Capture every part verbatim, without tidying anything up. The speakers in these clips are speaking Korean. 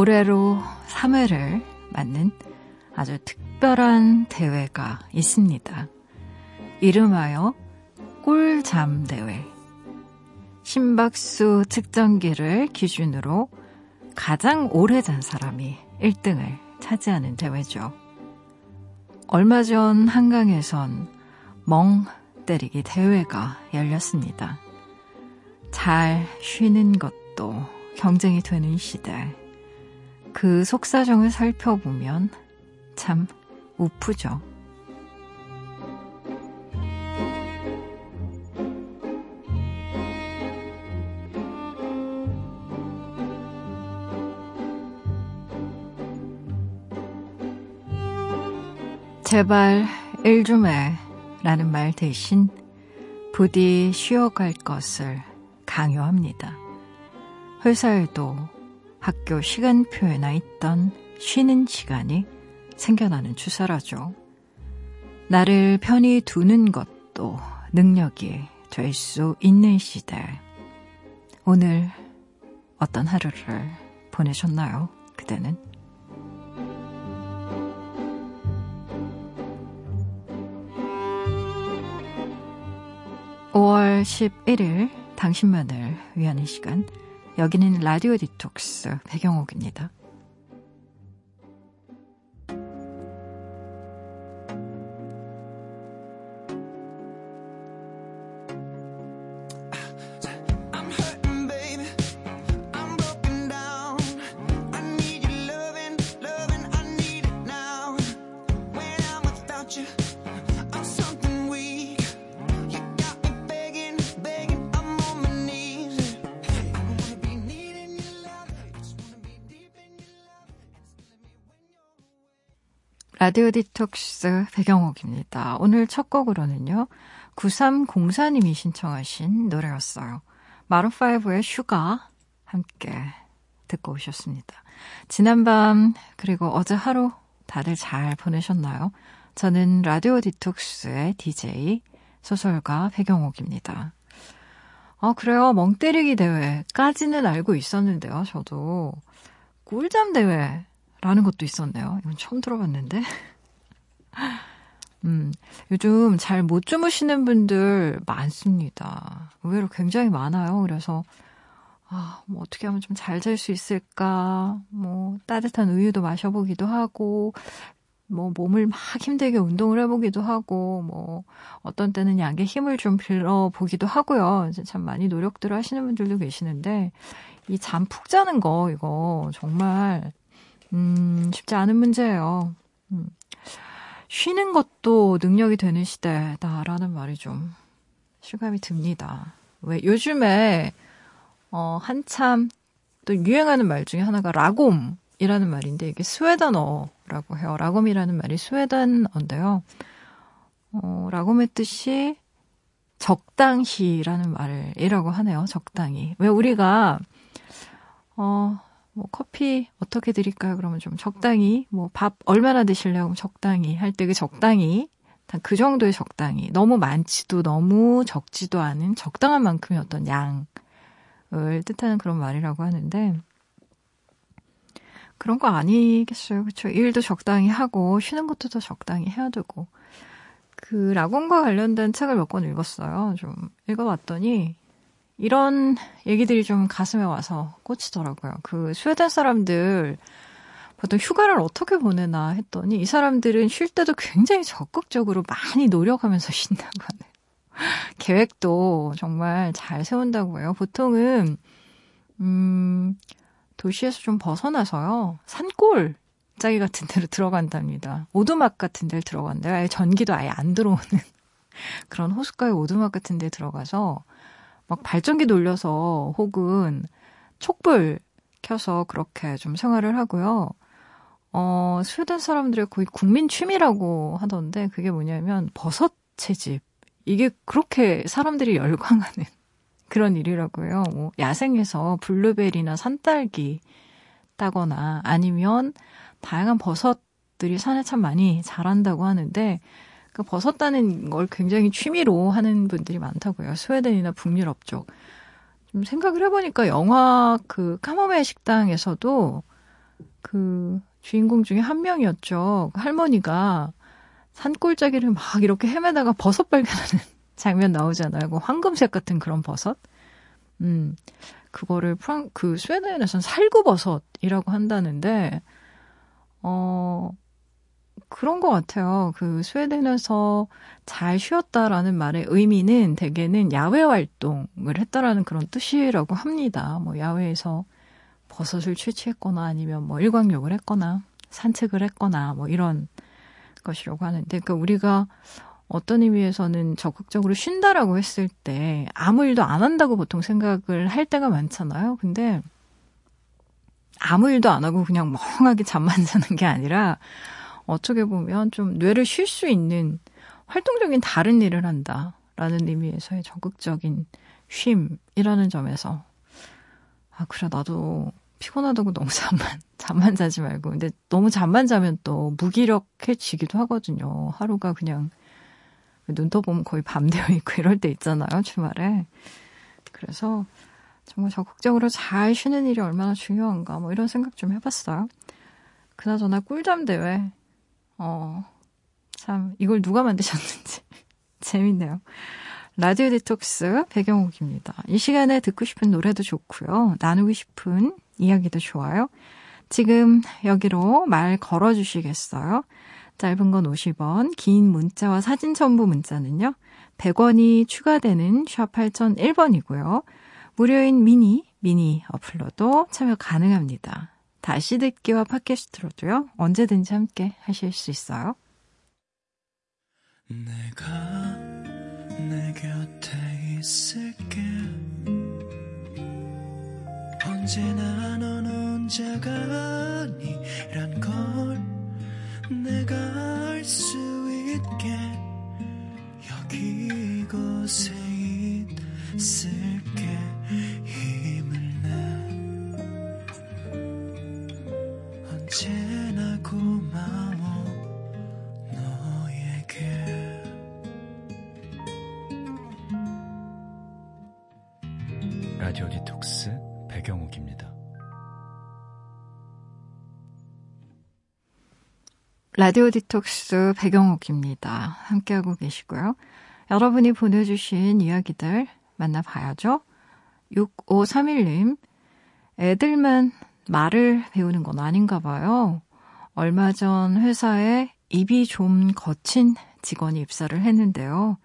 올해로 삼 회를 맞는 아주 특별한 대회가 있습니다. 이름하여 꿀잠 대회. 심박수 측정기를 기준으로 가장 오래 잔 사람이 일 등을 차지하는 대회죠. 얼마 전 한강에선 멍 때리기 대회가 열렸습니다. 잘 쉬는 것도 경쟁이 되는 시대. 그 속사정을 살펴보면 참 우프죠. 제발 일 좀 해라는 말 대신 부디 쉬어갈 것을 강요합니다. 회사에도 학교 시간표에나 있던 쉬는 시간이 생겨나는 추세라죠. 나를 편히 두는 것도 능력이 될 수 있는 시대. 오늘 어떤 하루를 보내셨나요? 그대는? 오월 십일일 당신만을 위한 시간, 여기는 라디오 디톡스 배경옥입니다. 라디오 디톡스 배경옥입니다. 오늘 첫 곡으로는요, 구삼공사님이 신청하신 노래였어요. 마룬 파이브의 슈가 함께 듣고 오셨습니다. 지난밤 그리고 어제 하루 다들 잘 보내셨나요? 저는 라디오 디톡스의 디제이 소설가 배경옥입니다. 아, 그래요. 멍때리기 대회까지는 알고 있었는데요. 저도 꿀잠 대회 라는 것도 있었네요. 이건 처음 들어봤는데. 음, 요즘 잘 못 주무시는 분들 많습니다. 의외로 굉장히 많아요. 그래서, 아, 뭐 어떻게 하면 좀 잘 잘 수 있을까. 뭐, 따뜻한 우유도 마셔보기도 하고, 뭐, 몸을 막 힘들게 운동을 해보기도 하고, 뭐, 어떤 때는 약의 힘을 좀 빌어보기도 하고요. 참 많이 노력들을 하시는 분들도 계시는데, 이 잠 푹 자는 거, 이거 정말, 음, 쉽지 않은 문제예요. 음. 쉬는 것도 능력이 되는 시대다라는 말이 좀 실감이 듭니다. 왜 요즘에 어, 한참 또 유행하는 말 중에 하나가 라곰이라는 말인데, 이게 스웨덴어라고 해요. 라곰이라는 말이 스웨덴어인데요. 어, 라곰의 뜻이 적당히라는 말이라고 하네요. 적당히. 왜 우리가 어, 뭐 커피 어떻게 드릴까요? 그러면 좀 적당히, 뭐 밥 얼마나 드실래요? 그럼 적당히 할 때 그 적당히, 그 정도의 적당히, 너무 많지도 너무 적지도 않은 적당한 만큼의 어떤 양을 뜻하는 그런 말이라고 하는데, 그런 거 아니겠어요? 그렇죠? 일도 적당히 하고 쉬는 것도 더 적당히 해야 되고. 그 라곤과 관련된 책을 몇 권 읽었어요. 좀 읽어봤더니 이런 얘기들이 좀 가슴에 와서 꽂히더라고요. 그 스웨덴 사람들 보통 휴가를 어떻게 보내나 했더니, 이 사람들은 쉴 때도 굉장히 적극적으로 많이 노력하면서 쉰다고 하네요. 계획도 정말 잘 세운다고 해요. 보통은 음, 도시에서 좀 벗어나서요, 산골 짜기 같은 데로 들어간답니다. 오두막 같은 데를 들어간대요. 아예 전기도 아예 안 들어오는 그런 호숫가의 오두막 같은 데 들어가서 막 발전기 돌려서 혹은 촛불 켜서 그렇게 좀 생활을 하고요. 어, 스웨덴 사람들의 거의 국민 취미라고 하던데, 그게 뭐냐면 버섯 채집. 이게 그렇게 사람들이 열광하는 그런 일이라고 해요. 뭐 야생에서 블루베리나 산딸기 따거나, 아니면 다양한 버섯들이 산에 참 많이 자란다고 하는데, 그 버섯 따는 걸 굉장히 취미로 하는 분들이 많다고요. 스웨덴이나 북유럽 쪽. 좀 생각을 해보니까 영화 그 카모메 식당에서도 그 주인공 중에 한 명이었죠. 할머니가 산골짜기를 막 이렇게 헤매다가 버섯 발견하는 장면 나오잖아요. 그 황금색 같은 그런 버섯. 음, 그거를 프랑, 그 스웨덴에서는 살구버섯이라고 한다는데, 어, 그런 것 같아요. 그 스웨덴에서 잘 쉬었다라는 말의 의미는 대개는 야외 활동을 했다라는 그런 뜻이라고 합니다. 뭐 야외에서 버섯을 채취했거나 아니면 뭐 일광욕을 했거나 산책을 했거나 뭐 이런 것이라고 하는데, 그러니까 우리가 어떤 의미에서는 적극적으로 쉰다라고 했을 때 아무 일도 안 한다고 보통 생각을 할 때가 많잖아요. 근데 아무 일도 안 하고 그냥 멍하게 잠만 자는 게 아니라 어떻게 보면 좀 뇌를 쉴 수 있는 활동적인 다른 일을 한다라는 의미에서의 적극적인 쉼이라는 점에서, 아 그래 나도 피곤하다고 너무 잠만 잠만 자지 말고, 근데 너무 잠만 자면 또 무기력해지기도 하거든요. 하루가 그냥 눈 떠보면 거의 밤 되어 있고 이럴 때 있잖아요, 주말에. 그래서 정말 적극적으로 잘 쉬는 일이 얼마나 중요한가 뭐 이런 생각 좀 해봤어요. 그나저나 꿀잠 대회, 어, 참 이걸 누가 만드셨는지 재밌네요. 라디오 디톡스 배경옥입니다. 이 시간에 듣고 싶은 노래도 좋고요, 나누고 싶은 이야기도 좋아요. 지금 여기로 말 걸어주시겠어요? 짧은 건 오십 원, 긴 문자와 사진 첨부 문자는요, 백 원이 추가되는 샵 팔공공일 번이고요. 무료인 미니, 미니 어플로도 참여 가능합니다. 다시 듣기와 팟캐스트로도요, 언제든지 함께 하실 수 있어요. 내가 내 곁에 있을게. 언제나 넌 혼자가 아니란 걸 내가 알 수 있게 여기 이곳에 있을게. 힘을 내 언제나 고마워 너에게. 라디오 디톡스 배경옥입니다. 라디오 디톡스 배경옥입니다. 함께하고 계시고요. 여러분이 보내주신 이야기들 만나봐야죠. 육오삼일 님, 애들만 말을 배우는 건 아닌가 봐요. 얼마 전 회사에 입이 좀 거친 직원이 입사를 했는데요.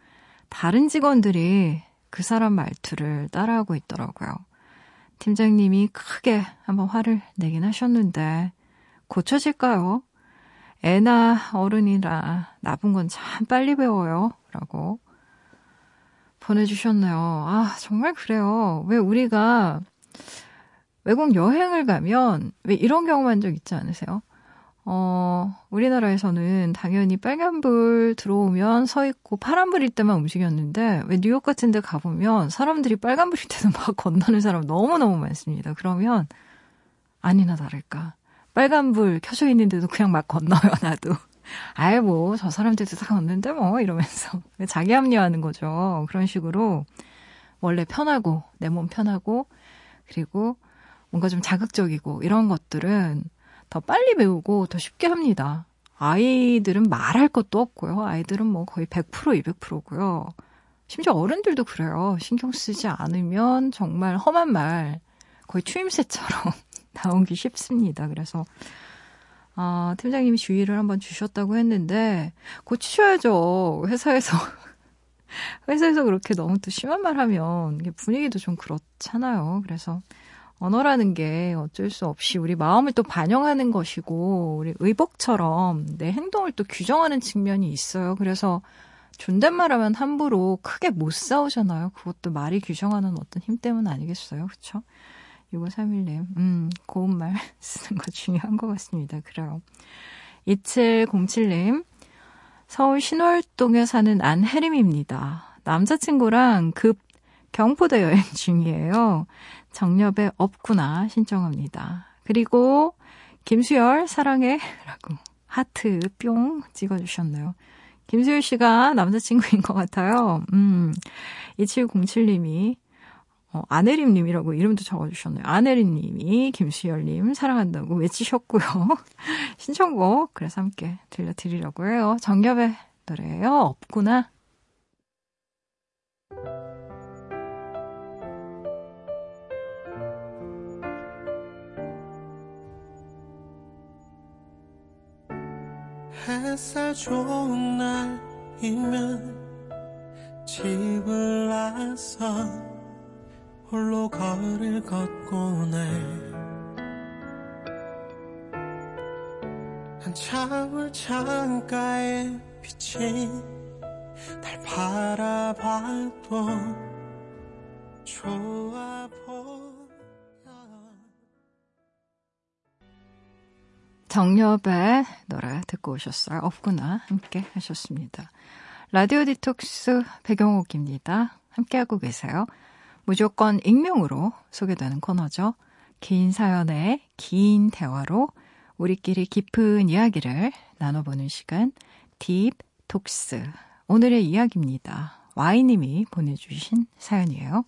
다른 직원들이 그 사람 말투를 따라하고 있더라고요. 팀장님이 크게 한번 화를 내긴 하셨는데 고쳐질까요? 애나 어른이라 나쁜 건 참 빨리 배워요. 라고 보내주셨네요. 아, 정말 그래요. 왜 우리가 외국 여행을 가면 왜 이런 경험 한 적 있지 않으세요? 어, 우리나라에서는 당연히 빨간불 들어오면 서 있고 파란불일 때만 움직였는데, 왜 뉴욕 같은 데 가보면 사람들이 빨간불일 때도 막 건너는 사람 너무너무 많습니다. 그러면 아니나 다를까 빨간불 켜져 있는데도 그냥 막 건너요, 나도. 아이, 뭐, 저 사람들도 다 걷는데 뭐, 이러면서. 자기 합리화하는 거죠. 그런 식으로 원래 편하고, 내 몸 편하고, 그리고 뭔가 좀 자극적이고, 이런 것들은 더 빨리 배우고 더 쉽게 합니다. 아이들은 말할 것도 없고요. 아이들은 뭐 거의 백 퍼센트 이백 퍼센트고요. 심지어 어른들도 그래요. 신경 쓰지 않으면 정말 험한 말, 거의 추임새처럼 나오기 쉽습니다. 그래서 아, 팀장님이 주의를 한번 주셨다고 했는데 고치셔야죠. 회사에서 회사에서 그렇게 너무 또 심한 말 하면 분위기도 좀 그렇잖아요. 그래서 언어라는 게 어쩔 수 없이 우리 마음을 또 반영하는 것이고, 우리 의복처럼 내 행동을 또 규정하는 측면이 있어요. 그래서 존댓말하면 함부로 크게 못 싸우잖아요. 그것도 말이 규정하는 어떤 힘 때문 아니겠어요, 그렇죠? 육오삼일 님, 음, 고운 말 쓰는 거 중요한 것 같습니다. 그래요. 이칠공칠 님, 서울 신월동에 사는 안혜림입니다. 남자친구랑 급 경포대 여행 중이에요. 정엽에 없구나 신청합니다. 그리고 김수열 사랑해 라고 하트 뿅 찍어주셨네요. 김수열 씨가 남자친구인 것 같아요. 음, 이칠공칠 님이 어, 아내림님이라고 이름도 적어주셨네요. 아내림님이 김수열님 사랑한다고 외치셨고요. 신청곡 그래서 함께 들려드리려고 해요. 정엽의 노래예요. 없구나. 햇살 좋은 날이면 집을 나서 홀로 거리를 걷곤 해. 한참을 창가에 비친 날 바라봐도 좋아 보여. 정엽의 노래 듣고 오셨어요. 없구나 함께 하셨습니다. 라디오 디톡스 배경옥입니다. 함께하고 계세요. 무조건 익명으로 소개되는 코너죠. 긴 사연에 긴 대화로 우리끼리 깊은 이야기를 나눠보는 시간 딥톡스. 오늘의 이야기입니다. Y님이 보내주신 사연이에요.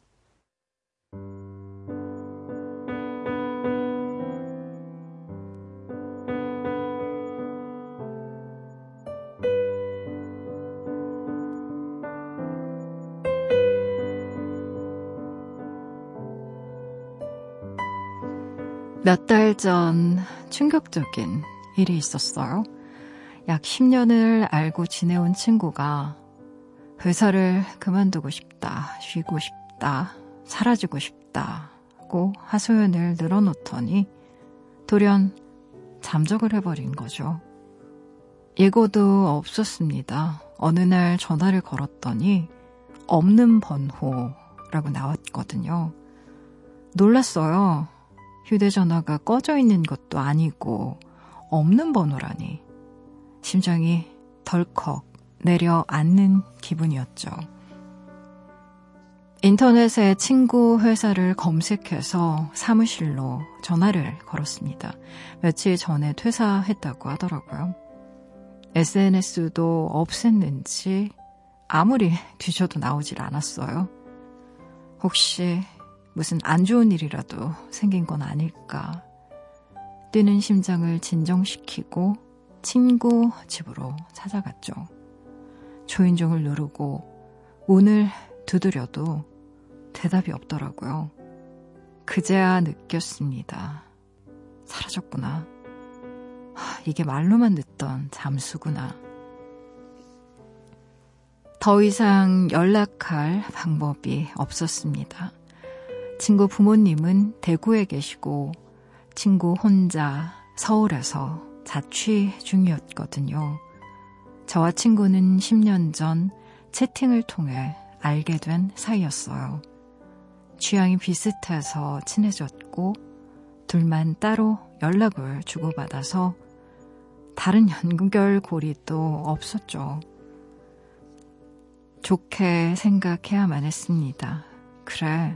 몇 달 전 충격적인 일이 있었어요. 약 십 년을 알고 지내온 친구가 회사를 그만두고 싶다, 쉬고 싶다, 사라지고 싶다고 하소연을 늘어놓더니 돌연 잠적을 해버린 거죠. 예고도 없었습니다. 어느 날 전화를 걸었더니 없는 번호라고 나왔거든요. 놀랐어요. 휴대전화가 꺼져 있는 것도 아니고 없는 번호라니. 심장이 덜컥 내려앉는 기분이었죠. 인터넷에 친구 회사를 검색해서 사무실로 전화를 걸었습니다. 며칠 전에 퇴사했다고 하더라고요. 에스엔에스도 없앴는지 아무리 뒤져도 나오질 않았어요. 혹시 무슨 안 좋은 일이라도 생긴 건 아닐까. 뛰는 심장을 진정시키고 친구 집으로 찾아갔죠. 초인종을 누르고 문을 두드려도 대답이 없더라고요. 그제야 느꼈습니다. 사라졌구나. 이게 말로만 듣던 잠수구나. 더 이상 연락할 방법이 없었습니다. 친구 부모님은 대구에 계시고 친구 혼자 서울에서 자취 중이었거든요. 저와 친구는 십 년 전 채팅을 통해 알게 된 사이였어요. 취향이 비슷해서 친해졌고 둘만 따로 연락을 주고받아서 다른 연결고리도 없었죠. 좋게 생각해야만 했습니다. 그래,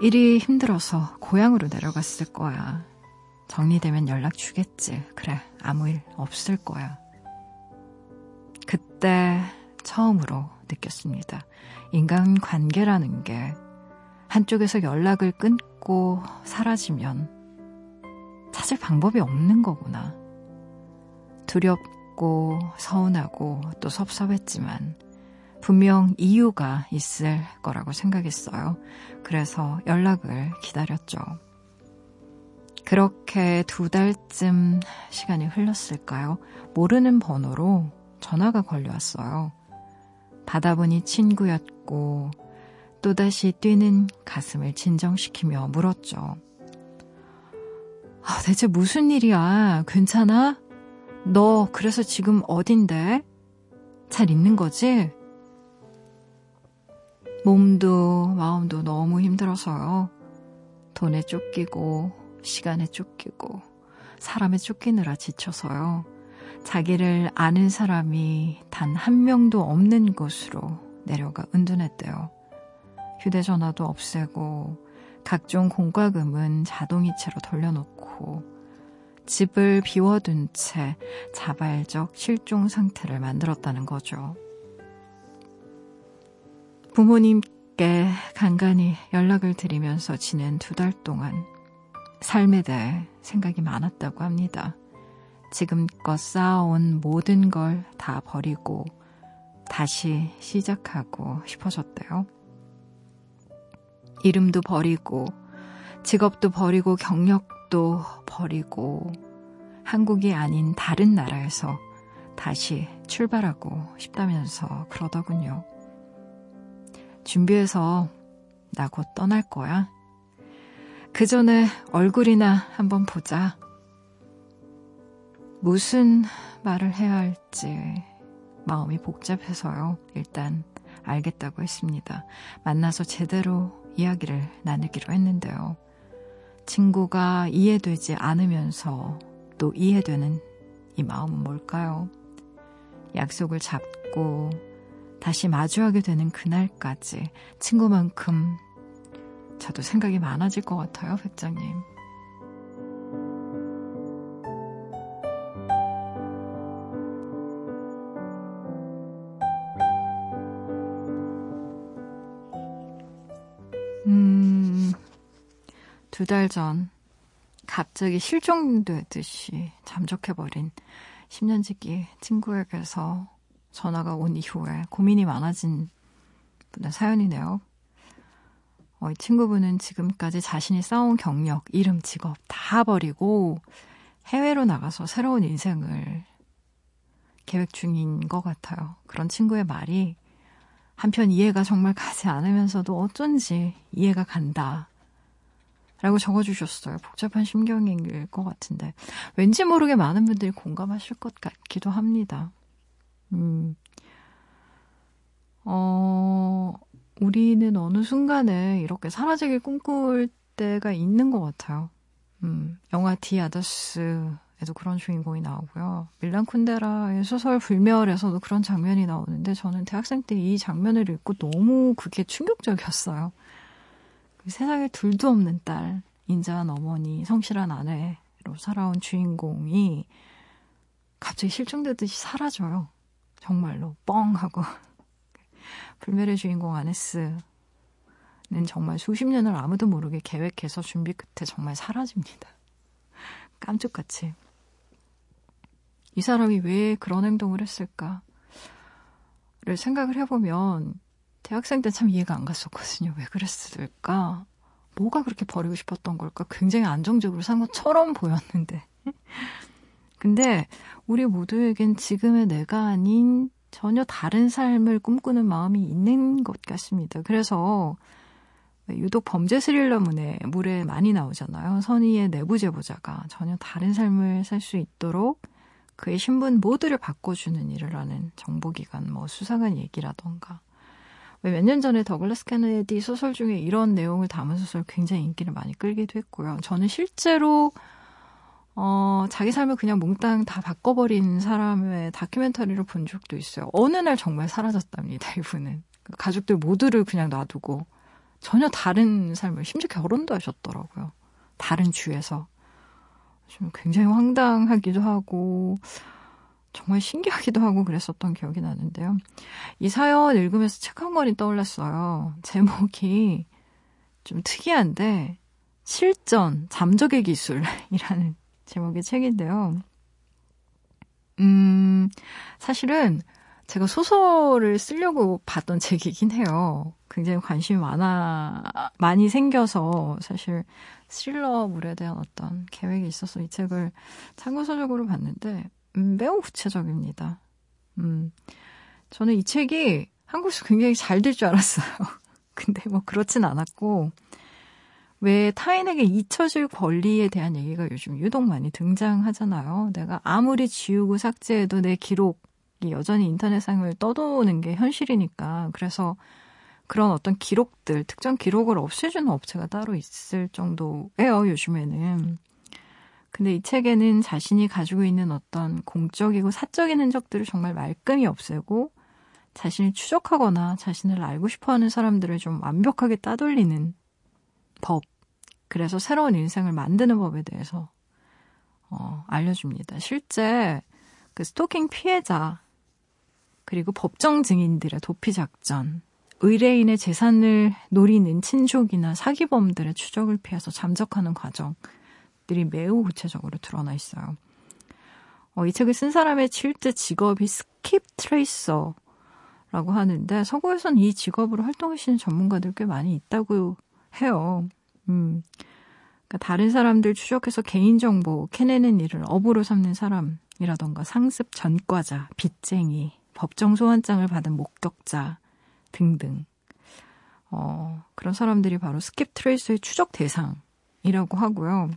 일이 힘들어서 고향으로 내려갔을 거야. 정리되면 연락 주겠지. 그래, 아무 일 없을 거야. 그때 처음으로 느꼈습니다. 인간관계라는 게 한쪽에서 연락을 끊고 사라지면 찾을 방법이 없는 거구나. 두렵고 서운하고 또 섭섭했지만 분명 이유가 있을 거라고 생각했어요. 그래서 연락을 기다렸죠. 그렇게 두 달쯤 시간이 흘렀을까요? 모르는 번호로 전화가 걸려왔어요. 받아보니 친구였고 또다시 뛰는 가슴을 진정시키며 물었죠. 아, 대체 무슨 일이야? 괜찮아? 너 그래서 지금 어딘데? 잘 있는 거지? 몸도 마음도 너무 힘들어서요. 돈에 쫓기고 시간에 쫓기고 사람에 쫓기느라 지쳐서요. 자기를 아는 사람이 단 한 명도 없는 곳으로 내려가 은둔했대요. 휴대전화도 없애고 각종 공과금은 자동이체로 돌려놓고 집을 비워둔 채 자발적 실종 상태를 만들었다는 거죠. 부모님께 하나님께 간간히 연락을 드리면서 지낸 두 달 동안 삶에 대해 생각이 많았다고 합니다. 지금껏 쌓아온 모든 걸 다 버리고 다시 시작하고 싶어졌대요. 이름도 버리고 직업도 버리고 경력도 버리고 한국이 아닌 다른 나라에서 다시 출발하고 싶다면서 그러더군요. 준비해서 나 곧 떠날 거야. 그 전에 얼굴이나 한번 보자. 무슨 말을 해야 할지 마음이 복잡해서요. 일단 알겠다고 했습니다. 만나서 제대로 이야기를 나누기로 했는데요. 친구가 이해되지 않으면서 또 이해되는 이 마음은 뭘까요? 약속을 잡고 다시 마주하게 되는 그날까지 친구만큼 저도 생각이 많아질 것 같아요, 백장님. 음, 두 달 전 갑자기 실종되듯이 잠적해버린 십 년지기 친구에게서 전화가 온 이후에 고민이 많아진 분의 사연이네요. 어, 이 친구분은 지금까지 자신이 쌓아온 경력, 이름, 직업 다 버리고 해외로 나가서 새로운 인생을 계획 중인 것 같아요. 그런 친구의 말이 한편 이해가 정말 가지 않으면서도 어쩐지 이해가 간다 라고 적어주셨어요. 복잡한 심경일 것 같은데 왠지 모르게 많은 분들이 공감하실 것 같기도 합니다. 음, 어, 우리는 어느 순간에 이렇게 사라지길 꿈꿀 때가 있는 것 같아요. 음, 영화 디 아더스에도 그런 주인공이 나오고요. 밀란 쿤데라의 소설 불멸에서도 그런 장면이 나오는데 저는 대학생 때 이 장면을 읽고 너무 그게 충격적이었어요. 그 세상에 둘도 없는 딸, 인자한 어머니, 성실한 아내로 살아온 주인공이 갑자기 실종되듯이 사라져요. 정말로 뻥 하고 불멸의 주인공 아네스는 정말 수십 년을 아무도 모르게 계획해서 준비 끝에 정말 사라집니다. 깜짝같이. 이 사람이 왜 그런 행동을 했을까를 생각을 해보면 대학생 때 참 이해가 안 갔었거든요. 왜 그랬을까? 뭐가 그렇게 버리고 싶었던 걸까? 굉장히 안정적으로 산 것처럼 보였는데 근데 우리 모두에겐 지금의 내가 아닌 전혀 다른 삶을 꿈꾸는 마음이 있는 것 같습니다. 그래서 유독 범죄 스릴러물에 물에 많이 나오잖아요. 선의의 내부 제보자가 전혀 다른 삶을 살 수 있도록 그의 신분 모두를 바꿔주는 일을 하는 정보기관, 뭐 수상한 얘기라던가. 몇 년 전에 더글라스 케네디 소설 중에 이런 내용을 담은 소설 굉장히 인기를 많이 끌기도 했고요. 저는 실제로 어, 자기 삶을 그냥 몽땅 다 바꿔버린 사람의 다큐멘터리를 본 적도 있어요. 어느 날 정말 사라졌답니다, 이분은. 가족들 모두를 그냥 놔두고 전혀 다른 삶을, 심지어 결혼도 하셨더라고요. 다른 주에서. 좀 굉장히 황당하기도 하고 정말 신기하기도 하고 그랬었던 기억이 나는데요. 이 사연 읽으면서 책 한 권이 떠올랐어요. 제목이 좀 특이한데 실전, 잠적의 기술이라는 제목의 책인데요. 음, 사실은 제가 소설을 쓰려고 봤던 책이긴 해요. 굉장히 관심이 많아, 많이 생겨서 사실 스릴러물에 대한 어떤 계획이 있어서 이 책을 참고서적으로 봤는데, 음, 매우 구체적입니다. 음, 저는 이 책이 한국에서 굉장히 잘 될 줄 알았어요. 근데 뭐 그렇진 않았고, 왜 타인에게 잊혀질 권리에 대한 얘기가 요즘 유독 많이 등장하잖아요. 내가 아무리 지우고 삭제해도 내 기록이 여전히 인터넷상을 떠도는 게 현실이니까. 그래서 그런 어떤 기록들, 특정 기록을 없애주는 업체가 따로 있을 정도예요, 요즘에는. 근데 이 책에는 자신이 가지고 있는 어떤 공적이고 사적인 흔적들을 정말 말끔히 없애고 자신을 추적하거나 자신을 알고 싶어하는 사람들을 좀 완벽하게 따돌리는 법, 그래서 새로운 인생을 만드는 법에 대해서 어, 알려줍니다. 실제 그 스토킹 피해자 그리고 법정 증인들의 도피 작전, 의뢰인의 재산을 노리는 친족이나 사기범들의 추적을 피해서 잠적하는 과정들이 매우 구체적으로 드러나 있어요. 어, 이 책을 쓴 사람의 실제 직업이 스킵 트레이서라고 하는데 서구에서는 이 직업으로 활동하시는 전문가들 꽤 많이 있다고 해요. 음, 그러니까 다른 사람들 추적해서 개인정보 캐내는 일을 업으로 삼는 사람이라던가 상습 전과자, 빚쟁이, 법정 소환장을 받은 목격자 등등 어, 그런 사람들이 바로 스킵 트레이서의 추적 대상이라고 하고요.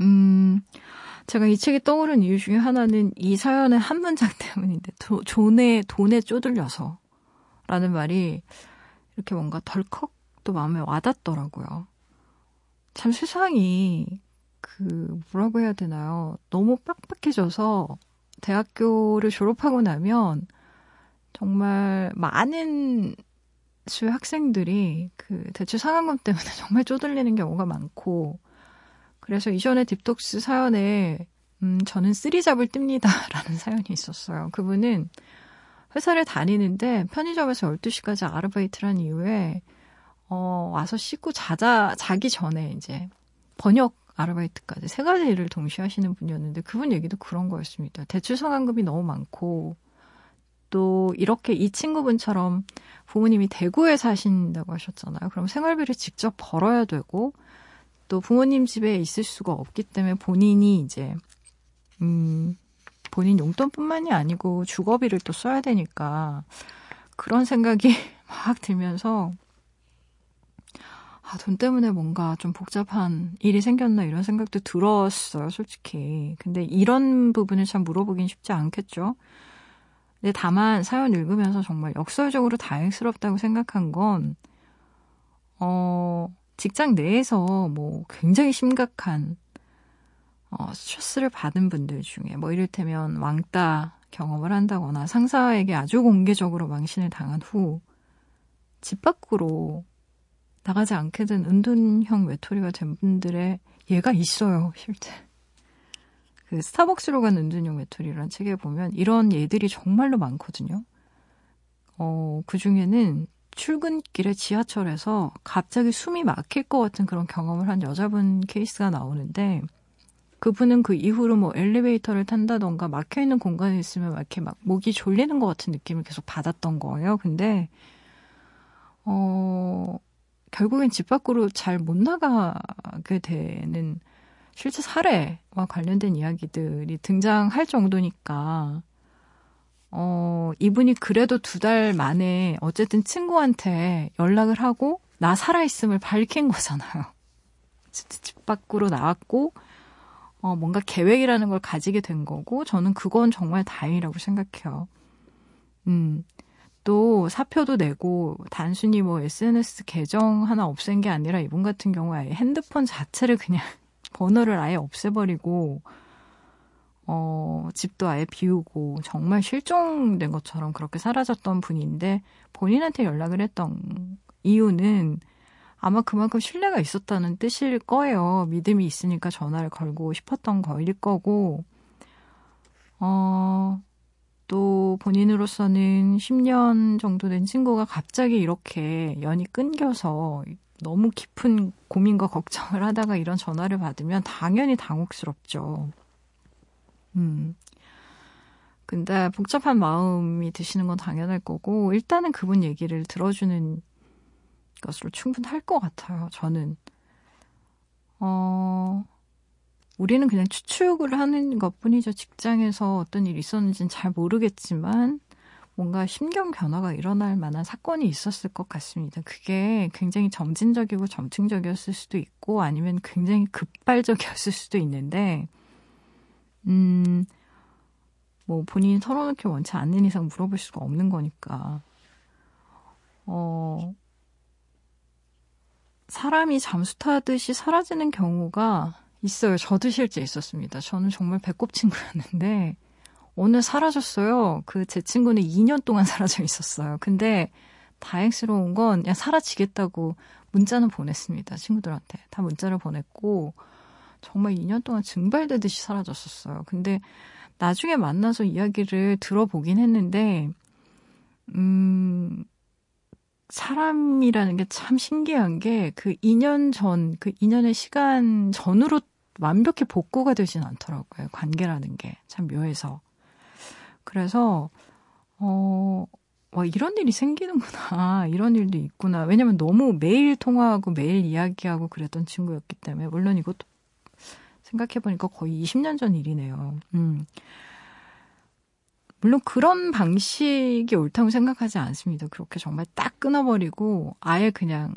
음, 제가 이 책이 떠오른 이유 중에 하나는 이 사연의 한 문장 때문인데 도, 돈에, 돈에 쪼들려서 라는 말이 이렇게 뭔가 덜컥 또 마음에 와닿더라고요. 참 세상이 그 뭐라고 해야 되나요? 너무 빡빡해져서 대학교를 졸업하고 나면 정말 많은 수의 학생들이 그 대출 상환금 때문에 정말 쪼들리는 경우가 많고, 그래서 이전에 딥톡스 사연에 음, 저는 쓰리잡을 뜹니다라는 사연이 있었어요. 그분은 회사를 다니는데 편의점에서 열두 시까지 아르바이트를 한 이후에 어, 와서 씻고 자자, 자기 전에 이제 번역 아르바이트까지 세 가지 일을 동시에 하시는 분이었는데 그분 얘기도 그런 거였습니다. 대출 상환금이 너무 많고 또 이렇게 이 친구분처럼 부모님이 대구에 사신다고 하셨잖아요. 그럼 생활비를 직접 벌어야 되고 또 부모님 집에 있을 수가 없기 때문에 본인이 이제 음, 본인 용돈뿐만이 아니고 주거비를 또 써야 되니까 그런 생각이 막 들면서 아, 돈 때문에 뭔가 좀 복잡한 일이 생겼나 이런 생각도 들었어요, 솔직히. 근데 이런 부분을 참 물어보긴 쉽지 않겠죠. 근데 다만 사연 읽으면서 정말 역설적으로 다행스럽다고 생각한 건 어, 직장 내에서 뭐 굉장히 심각한 어, 스트레스를 받은 분들 중에 뭐 이를테면 왕따 경험을 한다거나 상사에게 아주 공개적으로 망신을 당한 후 집 밖으로 나가지 않게 된 은둔형 외톨이가 된 분들의 예가 있어요, 실제. 그 스타벅스로 간 은둔형 외톨이라는 책에 보면 이런 예들이 정말로 많거든요. 어, 그중에는 출근길에 지하철에서 갑자기 숨이 막힐 것 같은 그런 경험을 한 여자분 케이스가 나오는데 그분은 그 이후로 뭐 엘리베이터를 탄다던가 막혀있는 공간에 있으면 막 이렇게 막 목이 졸리는 것 같은 느낌을 계속 받았던 거예요. 근데 어... 결국엔 집 밖으로 잘 못 나가게 되는 실제 사례와 관련된 이야기들이 등장할 정도니까 어, 이분이 그래도 두 달 만에 어쨌든 친구한테 연락을 하고 나 살아있음을 밝힌 거잖아요. 집 밖으로 나왔고 어, 뭔가 계획이라는 걸 가지게 된 거고 저는 그건 정말 다행이라고 생각해요. 음. 또 사표도 내고 단순히 뭐 에스엔에스 계정 하나 없앤 게 아니라 이분 같은 경우에 아예 핸드폰 자체를 그냥 번호를 아예 없애버리고 어, 집도 아예 비우고 정말 실종된 것처럼 그렇게 사라졌던 분인데 본인한테 연락을 했던 이유는 아마 그만큼 신뢰가 있었다는 뜻일 거예요. 믿음이 있으니까 전화를 걸고 싶었던 거일 거고 어... 또 본인으로서는 십 년 정도 된 친구가 갑자기 이렇게 연이 끊겨서 너무 깊은 고민과 걱정을 하다가 이런 전화를 받으면 당연히 당혹스럽죠. 음. 근데 복잡한 마음이 드시는 건 당연할 거고 일단은 그분 얘기를 들어주는 것으로 충분할 것 같아요. 저는. 어... 우리는 그냥 추측을 하는 것뿐이죠. 직장에서 어떤 일이 있었는지는 잘 모르겠지만 뭔가 심경 변화가 일어날 만한 사건이 있었을 것 같습니다. 그게 굉장히 점진적이고 점층적이었을 수도 있고 아니면 굉장히 급발적이었을 수도 있는데 음, 뭐 본인이 털어놓기 원치 않는 이상 물어볼 수가 없는 거니까 어, 사람이 잠수 타듯이 사라지는 경우가 있어요. 저도 실제 있었습니다. 저는 정말 배꼽 친구였는데 오늘 사라졌어요. 그 제 친구는 이 년 동안 사라져 있었어요. 근데 다행스러운 건 그냥 사라지겠다고 문자는 보냈습니다. 친구들한테. 다 문자를 보냈고 정말 이 년 동안 증발되듯이 사라졌었어요. 근데 나중에 만나서 이야기를 들어보긴 했는데 음, 사람이라는 게 참 신기한 게 그 이 년 전, 그 이 년의 시간 전으로 완벽히 복구가 되진 않더라고요. 관계라는 게 참 묘해서. 그래서 어, 와, 이런 일이 생기는구나. 이런 일도 있구나. 왜냐면 너무 매일 통화하고 매일 이야기하고 그랬던 친구였기 때문에. 물론 이것도 생각해보니까 거의 이십 년 전 일이네요. 음. 물론 그런 방식이 옳다고 생각하지 않습니다. 그렇게 정말 딱 끊어버리고 아예 그냥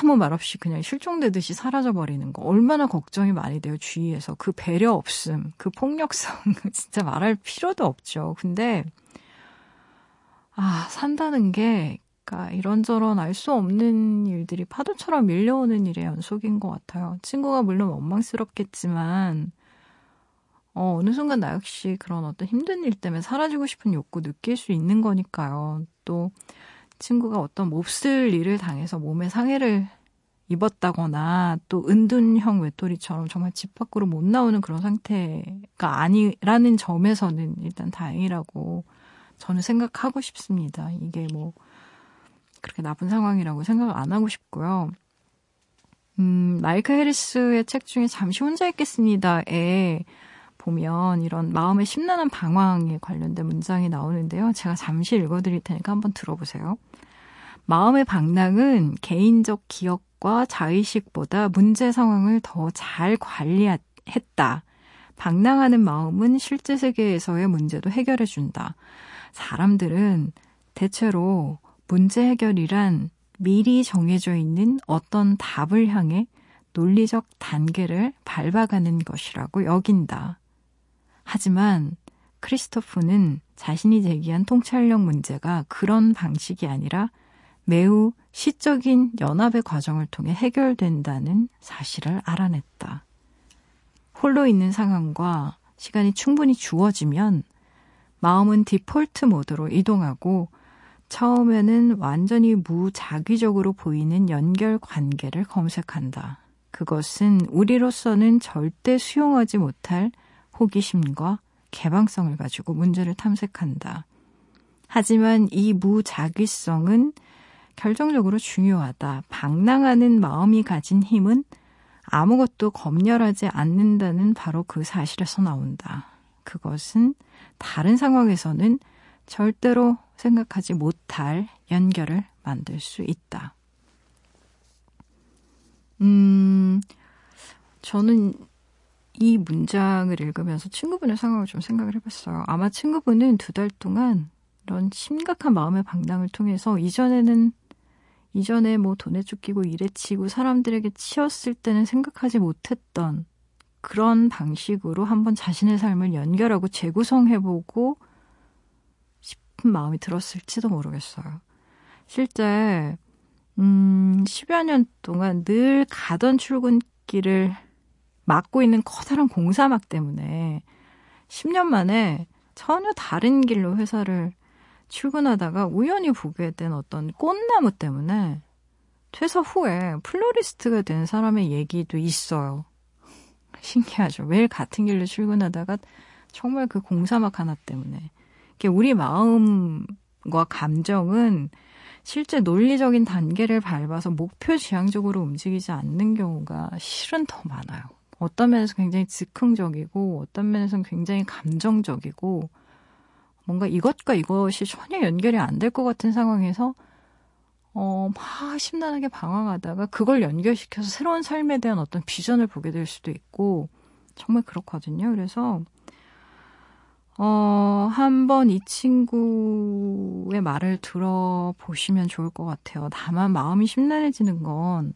아무 말 없이 그냥 실종되듯이 사라져버리는 거 얼마나 걱정이 많이 돼요. 주위에서. 그 배려 없음, 그 폭력성 진짜 말할 필요도 없죠. 근데 아 산다는 게 그러니까 이런저런 알 수 없는 일들이 파도처럼 밀려오는 일의 연속인 것 같아요. 친구가 물론 원망스럽겠지만 어, 어느 순간 나 역시 그런 어떤 힘든 일 때문에 사라지고 싶은 욕구 느낄 수 있는 거니까요. 또 친구가 어떤 몹쓸 일을 당해서 몸에 상해를 입었다거나 또 은둔형 외톨이처럼 정말 집 밖으로 못 나오는 그런 상태가 아니라는 점에서는 일단 다행이라고 저는 생각하고 싶습니다. 이게 뭐 그렇게 나쁜 상황이라고 생각을 안 하고 싶고요. 음, 마이클 해리스의 책 중에 잠시 혼자 있겠습니다에 보면 이런 마음의 심란한 방황에 관련된 문장이 나오는데요. 제가 잠시 읽어드릴 테니까 한번 들어보세요. 마음의 방랑은 개인적 기억과 자의식보다 문제 상황을 더 잘 관리했다. 방랑하는 마음은 실제 세계에서의 문제도 해결해준다. 사람들은 대체로 문제 해결이란 미리 정해져 있는 어떤 답을 향해 논리적 단계를 밟아가는 것이라고 여긴다. 하지만 크리스토프는 자신이 제기한 통찰력 문제가 그런 방식이 아니라 매우 시적인 연합의 과정을 통해 해결된다는 사실을 알아냈다. 홀로 있는 상황과 시간이 충분히 주어지면 마음은 디폴트 모드로 이동하고 처음에는 완전히 무자기적으로 보이는 연결 관계를 검색한다. 그것은 우리로서는 절대 수용하지 못할 호기심과 개방성을 가지고 문제를 탐색한다. 하지만 이 무자기성은 결정적으로 중요하다. 방랑하는 마음이 가진 힘은 아무것도 검열하지 않는다는 바로 그 사실에서 나온다. 그것은 다른 상황에서는 절대로 생각하지 못할 연결을 만들 수 있다. 음, 저는 이 문장을 읽으면서 친구분의 상황을 좀 생각을 해봤어요. 아마 친구분은 두 달 동안 이런 심각한 마음의 방랑을 통해서 이전에는 이전에 뭐 돈에 쫓기고 일에 치고 사람들에게 치였을 때는 생각하지 못했던 그런 방식으로 한번 자신의 삶을 연결하고 재구성해보고 싶은 마음이 들었을지도 모르겠어요. 실제 음, 십여 년 동안 늘 가던 출근길을 막고 있는 커다란 공사막 때문에 십 년 만에 전혀 다른 길로 회사를 출근하다가 우연히 보게 된 어떤 꽃나무 때문에 퇴사 후에 플로리스트가 된 사람의 얘기도 있어요. 신기하죠. 매일 같은 길로 출근하다가 정말 그 공사막 하나 때문에. 우리 마음과 감정은 실제 논리적인 단계를 밟아서 목표 지향적으로 움직이지 않는 경우가 실은 더 많아요. 어떤 면에서 굉장히 즉흥적이고 어떤 면에서는 굉장히 감정적이고 뭔가 이것과 이것이 전혀 연결이 안 될 것 같은 상황에서 어, 막 심란하게 방황하다가 그걸 연결시켜서 새로운 삶에 대한 어떤 비전을 보게 될 수도 있고 정말 그렇거든요. 그래서 어, 한번 이 친구의 말을 들어보시면 좋을 것 같아요. 다만 마음이 심란해지는 건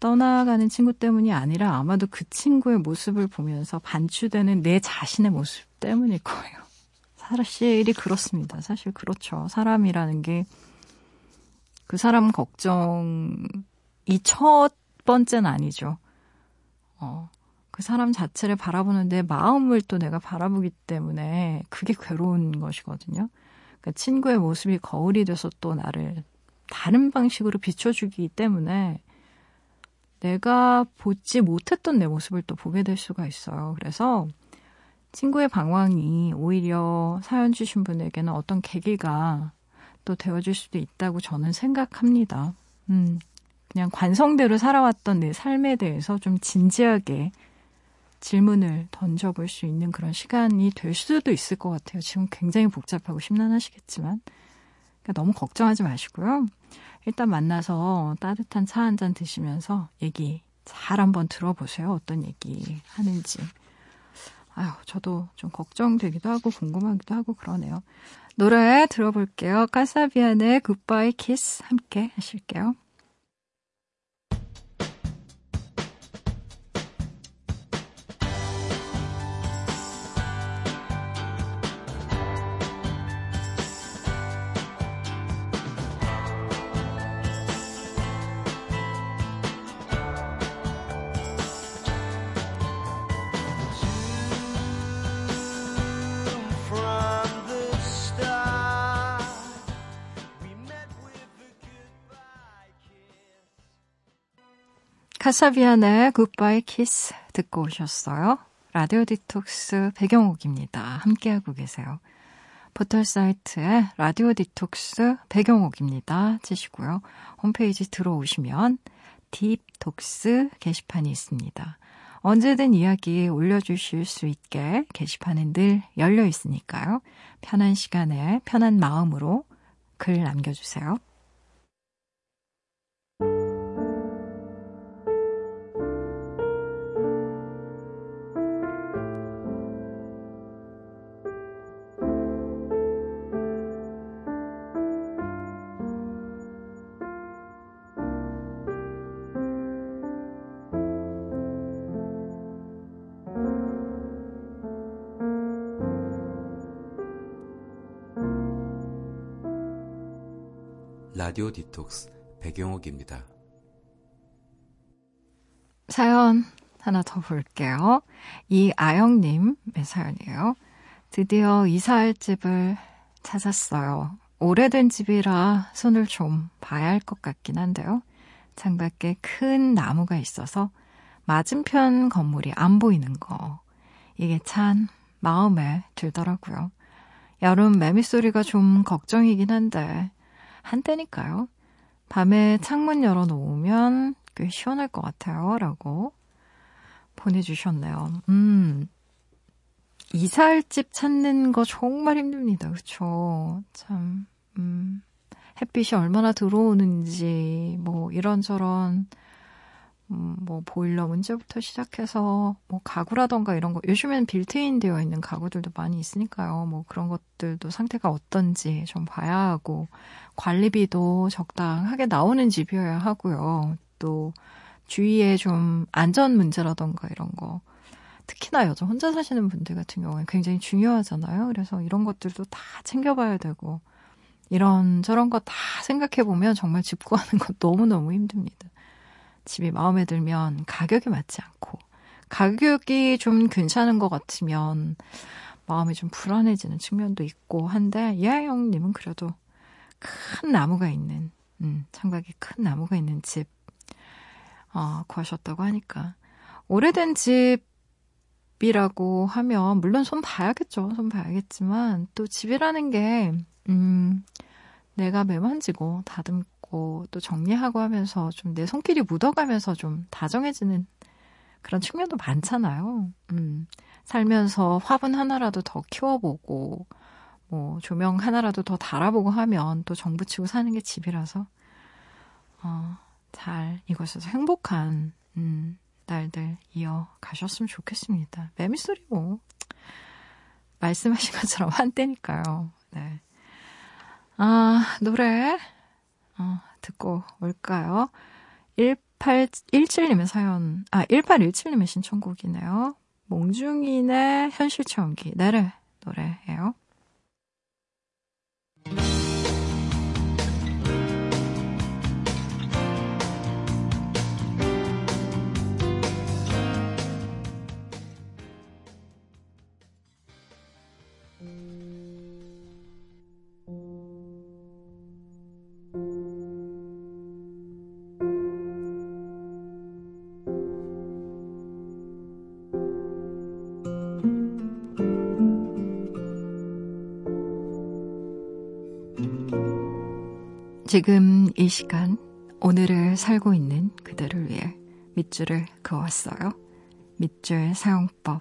떠나가는 친구 때문이 아니라 아마도 그 친구의 모습을 보면서 반추되는 내 자신의 모습 때문일 거예요. 사실이 그렇습니다. 사실 그렇죠. 사람이라는 게 그 사람 걱정이 첫 번째는 아니죠. 어. 그 사람 자체를 바라보는 내 마음을 또 내가 바라보기 때문에 그게 괴로운 것이거든요. 그러니까 친구의 모습이 거울이 돼서 또 나를 다른 방식으로 비춰주기 때문에 내가 보지 못했던 내 모습을 또 보게 될 수가 있어요. 그래서 친구의 방황이 오히려 사연 주신 분에게는 어떤 계기가 또 되어줄 수도 있다고 저는 생각합니다. 음, 그냥 관성대로 살아왔던 내 삶에 대해서 좀 진지하게 질문을 던져볼 수 있는 그런 시간이 될 수도 있을 것 같아요. 지금 굉장히 복잡하고 심란하시겠지만 그러니까 너무 걱정하지 마시고요. 일단 만나서 따뜻한 차 한 잔 드시면서 얘기 잘 한번 들어보세요. 어떤 얘기 하는지. 아유, 저도 좀 걱정되기도 하고 궁금하기도 하고 그러네요. 노래 들어볼게요. 카사비안의 굿바이 키스 함께 하실게요. 카사비안의 굿바이 키스 듣고 오셨어요. 라디오 디톡스 배경옥입니다. 함께하고 계세요. 포털사이트에 라디오 디톡스 배경옥입니다 치시고요. 홈페이지 들어오시면 딥톡스 게시판이 있습니다. 언제든 이야기 올려주실 수 있게 게시판은 늘 열려 있으니까요. 편한 시간에 편한 마음으로 글 남겨주세요. 라디오 디톡스 백용옥입니다. 사연 하나 더 볼게요. 이아영님의 사연이에요. 드디어 이사할 집을 찾았어요. 오래된 집이라 손을 좀 봐야 할 것 같긴 한데요. 창밖에 큰 나무가 있어서 맞은편 건물이 안 보이는 거. 이게 참 마음에 들더라고요. 여름 매미 소리가 좀 걱정이긴 한데 한때니까요. 밤에 창문 열어놓으면 꽤 시원할 것 같아요. 라고 보내주셨네요. 음, 이사할 집 찾는 거 정말 힘듭니다. 그쵸? 참, 음, 햇빛이 얼마나 들어오는지, 뭐, 이런저런, 음, 뭐, 보일러 문제부터 시작해서, 뭐, 가구라던가 이런 거, 요즘엔 빌트인 되어 있는 가구들도 많이 있으니까요. 뭐, 그런 것들도 상태가 어떤지 좀 봐야 하고, 관리비도 적당하게 나오는 집이어야 하고요. 또, 주위에 좀 안전 문제라던가 이런 거, 특히나 여자 혼자 사시는 분들 같은 경우에 굉장히 중요하잖아요. 그래서 이런 것들도 다 챙겨봐야 되고, 이런저런 거 다 생각해보면 정말 집 구하는 거 너무너무 힘듭니다. 집이 마음에 들면 가격이 맞지 않고 가격이 좀 괜찮은 것 같으면 마음이 좀 불안해지는 측면도 있고 한데 이하영님은 그래도 큰 나무가 있는 음, 창밖에 큰 나무가 있는 집 어, 구하셨다고 하니까 오래된 집이라고 하면 물론 손 봐야겠죠. 손 봐야겠지만 또 집이라는 게 음, 내가 매만지고 다듬고 또 정리하고 하면서 좀 내 손길이 묻어가면서 좀 다정해지는 그런 측면도 많잖아요. 음, 살면서 화분 하나라도 더 키워보고 뭐 조명 하나라도 더 달아보고 하면 또 정부치고 사는 게 집이라서 어, 잘 이곳에서 행복한 음, 날들 이어가셨으면 좋겠습니다. 매미소리 뭐 말씀하신 것처럼 한때니까요. 네. 아, 노래 어, 듣고 올까요? 일팔일칠님의 사연, 아, 일팔일칠님의 신청곡이네요. 몽중인의 현실 체험기, 나를 노래예요. 지금 이 시간 오늘을 살고 있는 그들을 위해 밑줄을 그어왔어요. 밑줄 사용법.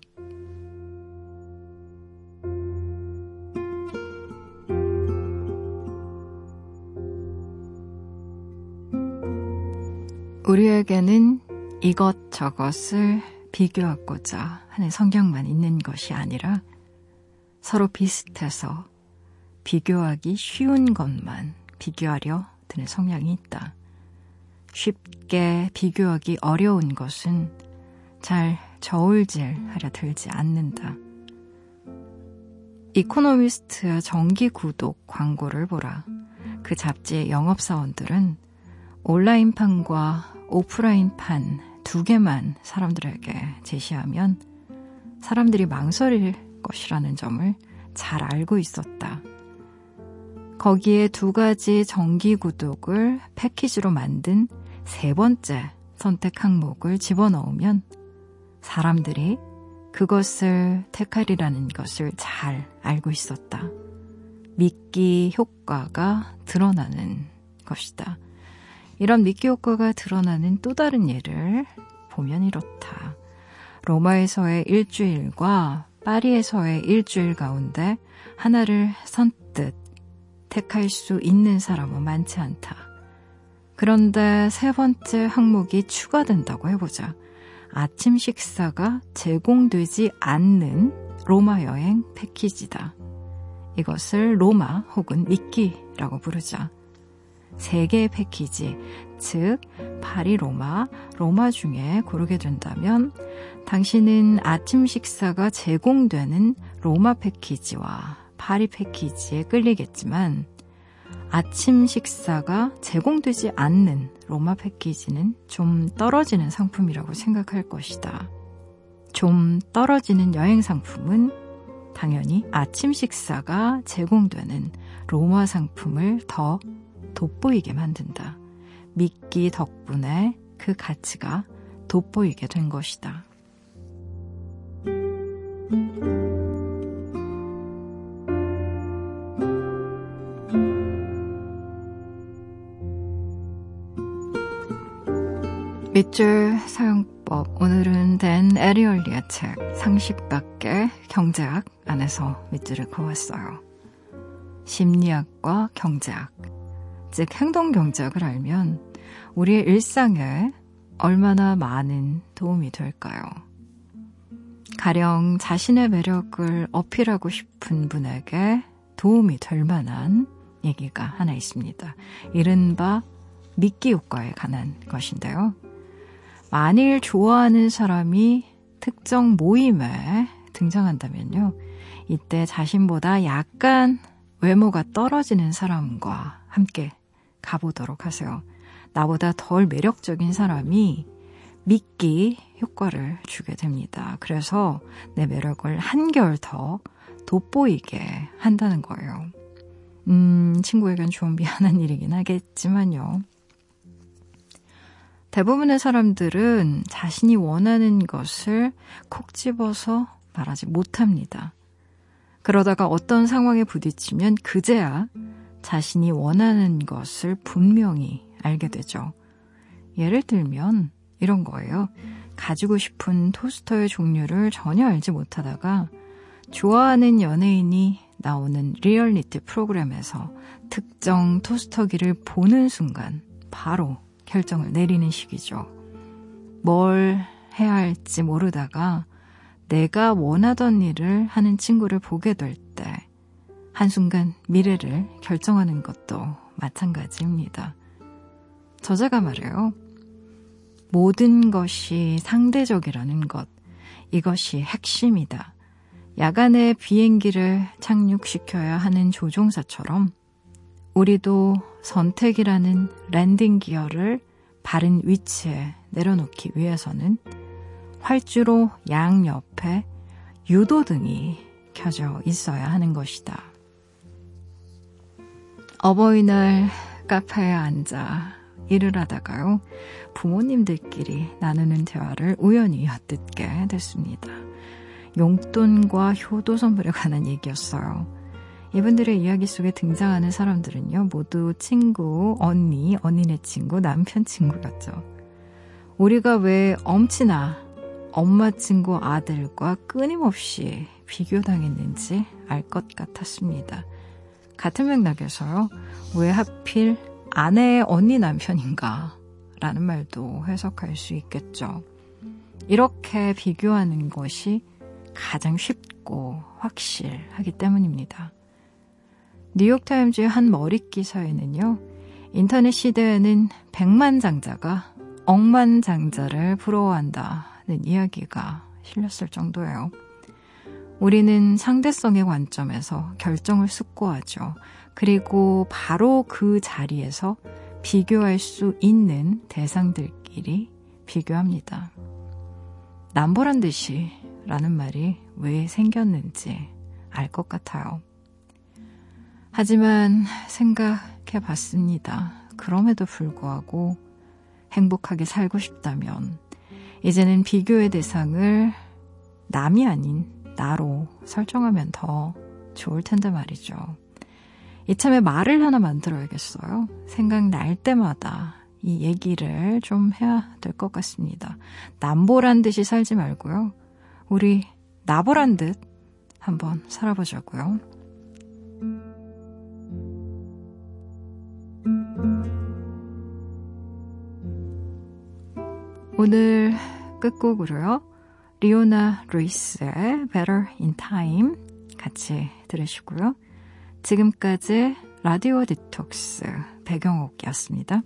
우리에게는 이것저것을 비교하고자 하는 성격만 있는 것이 아니라 서로 비슷해서 비교하기 쉬운 것만 비교하려 드는 성향이 있다. 쉽게 비교하기 어려운 것은 잘 저울질하려 들지 않는다. 이코노미스트의 정기구독 광고를 보라. 그 잡지의 영업사원들은 온라인판과 오프라인판 두 개만 사람들에게 제시하면 사람들이 망설일 것이라는 점을 잘 알고 있었다. 거기에 두 가지 정기구독을 패키지로 만든 세 번째 선택 항목을 집어넣으면 사람들이 그것을 택하리라는 것을 잘 알고 있었다. 미끼 효과가 드러나는 것이다. 이런 미끼 효과가 드러나는 또 다른 예를 보면 이렇다. 로마에서의 일주일과 파리에서의 일주일 가운데 하나를 선뜻 택할 수 있는 사람은 많지 않다. 그런데 세 번째 항목이 추가된다고 해보자. 아침 식사가 제공되지 않는 로마 여행 패키지다. 이것을 로마 혹은 미끼라고 부르자. 세 개의 패키지, 즉 파리, 로마, 로마 중에 고르게 된다면 당신은 아침 식사가 제공되는 로마 패키지와 파리 패키지에 끌리겠지만 아침 식사가 제공되지 않는 로마 패키지는 좀 떨어지는 상품이라고 생각할 것이다. 좀 떨어지는 여행 상품은 당연히 아침 식사가 제공되는 로마 상품을 더 돋보이게 만든다. 미끼 덕분에 그 가치가 돋보이게 된 것이다. 밑줄 사용법. 오늘은 댄 에리얼리의 책 상식밖에 경제학 안에서 밑줄을 그었어요. 심리학과 경제학, 즉 행동경제학을 알면 우리의 일상에 얼마나 많은 도움이 될까요? 가령 자신의 매력을 어필하고 싶은 분에게 도움이 될 만한 얘기가 하나 있습니다. 이른바 미끼 효과에 관한 것인데요. 만일 좋아하는 사람이 특정 모임에 등장한다면요. 이때 자신보다 약간 외모가 떨어지는 사람과 함께 가보도록 하세요. 나보다 덜 매력적인 사람이 미끼 효과를 주게 됩니다. 그래서 내 매력을 한결 더 돋보이게 한다는 거예요. 음, 친구에겐 좀 미안한 일이긴 하겠지만요. 대부분의 사람들은 자신이 원하는 것을 콕 집어서 말하지 못합니다. 그러다가 어떤 상황에 부딪히면 그제야 자신이 원하는 것을 분명히 알게 되죠. 예를 들면 이런 거예요. 가지고 싶은 토스터의 종류를 전혀 알지 못하다가 좋아하는 연예인이 나오는 리얼리티 프로그램에서 특정 토스터기를 보는 순간 바로 결정을 내리는 시기죠. 뭘 해야 할지 모르다가 내가 원하던 일을 하는 친구를 보게 될 때 한순간 미래를 결정하는 것도 마찬가지입니다. 저자가 말해요. 모든 것이 상대적이라는 것, 이것이 핵심이다. 야간에 비행기를 착륙시켜야 하는 조종사처럼 우리도 선택이라는 랜딩 기어를 바른 위치에 내려놓기 위해서는 활주로 양옆에 유도등이 켜져 있어야 하는 것이다. 어버이날 카페에 앉아 일을 하다가요. 부모님들끼리 나누는 대화를 우연히 엿듣게 됐습니다. 용돈과 효도 선물에 관한 얘기였어요. 이분들의 이야기 속에 등장하는 사람들은요, 모두 친구, 언니, 언니네 친구, 남편 친구였죠. 우리가 왜 엄친아, 엄마 친구 아들과 끊임없이 비교당했는지 알 것 같았습니다. 같은 맥락에서요, 왜 하필 아내의 언니 남편인가 라는 말도 해석할 수 있겠죠. 이렇게 비교하는 것이 가장 쉽고 확실하기 때문입니다. 뉴욕타임즈의 한 머릿기사에는요, 인터넷 시대에는 백만장자가 억만장자를 부러워한다는 이야기가 실렸을 정도예요. 우리는 상대성의 관점에서 결정을 숙고하죠. 그리고 바로 그 자리에서 비교할 수 있는 대상들끼리 비교합니다. 남보란 듯이 라는 말이 왜 생겼는지 알 것 같아요. 하지만 생각해 봤습니다. 그럼에도 불구하고 행복하게 살고 싶다면 이제는 비교의 대상을 남이 아닌 나로 설정하면 더 좋을 텐데 말이죠. 이참에 말을 하나 만들어야겠어요. 생각날 때마다 이 얘기를 좀 해야 될 것 같습니다. 남보란 듯이 살지 말고요. 우리 나보란 듯 한번 살아보자고요. 오늘 끝곡으로요, 리오나 루이스의 Better in Time 같이 들으시고요. 지금까지 라디오 디톡스 배경옥이었습니다.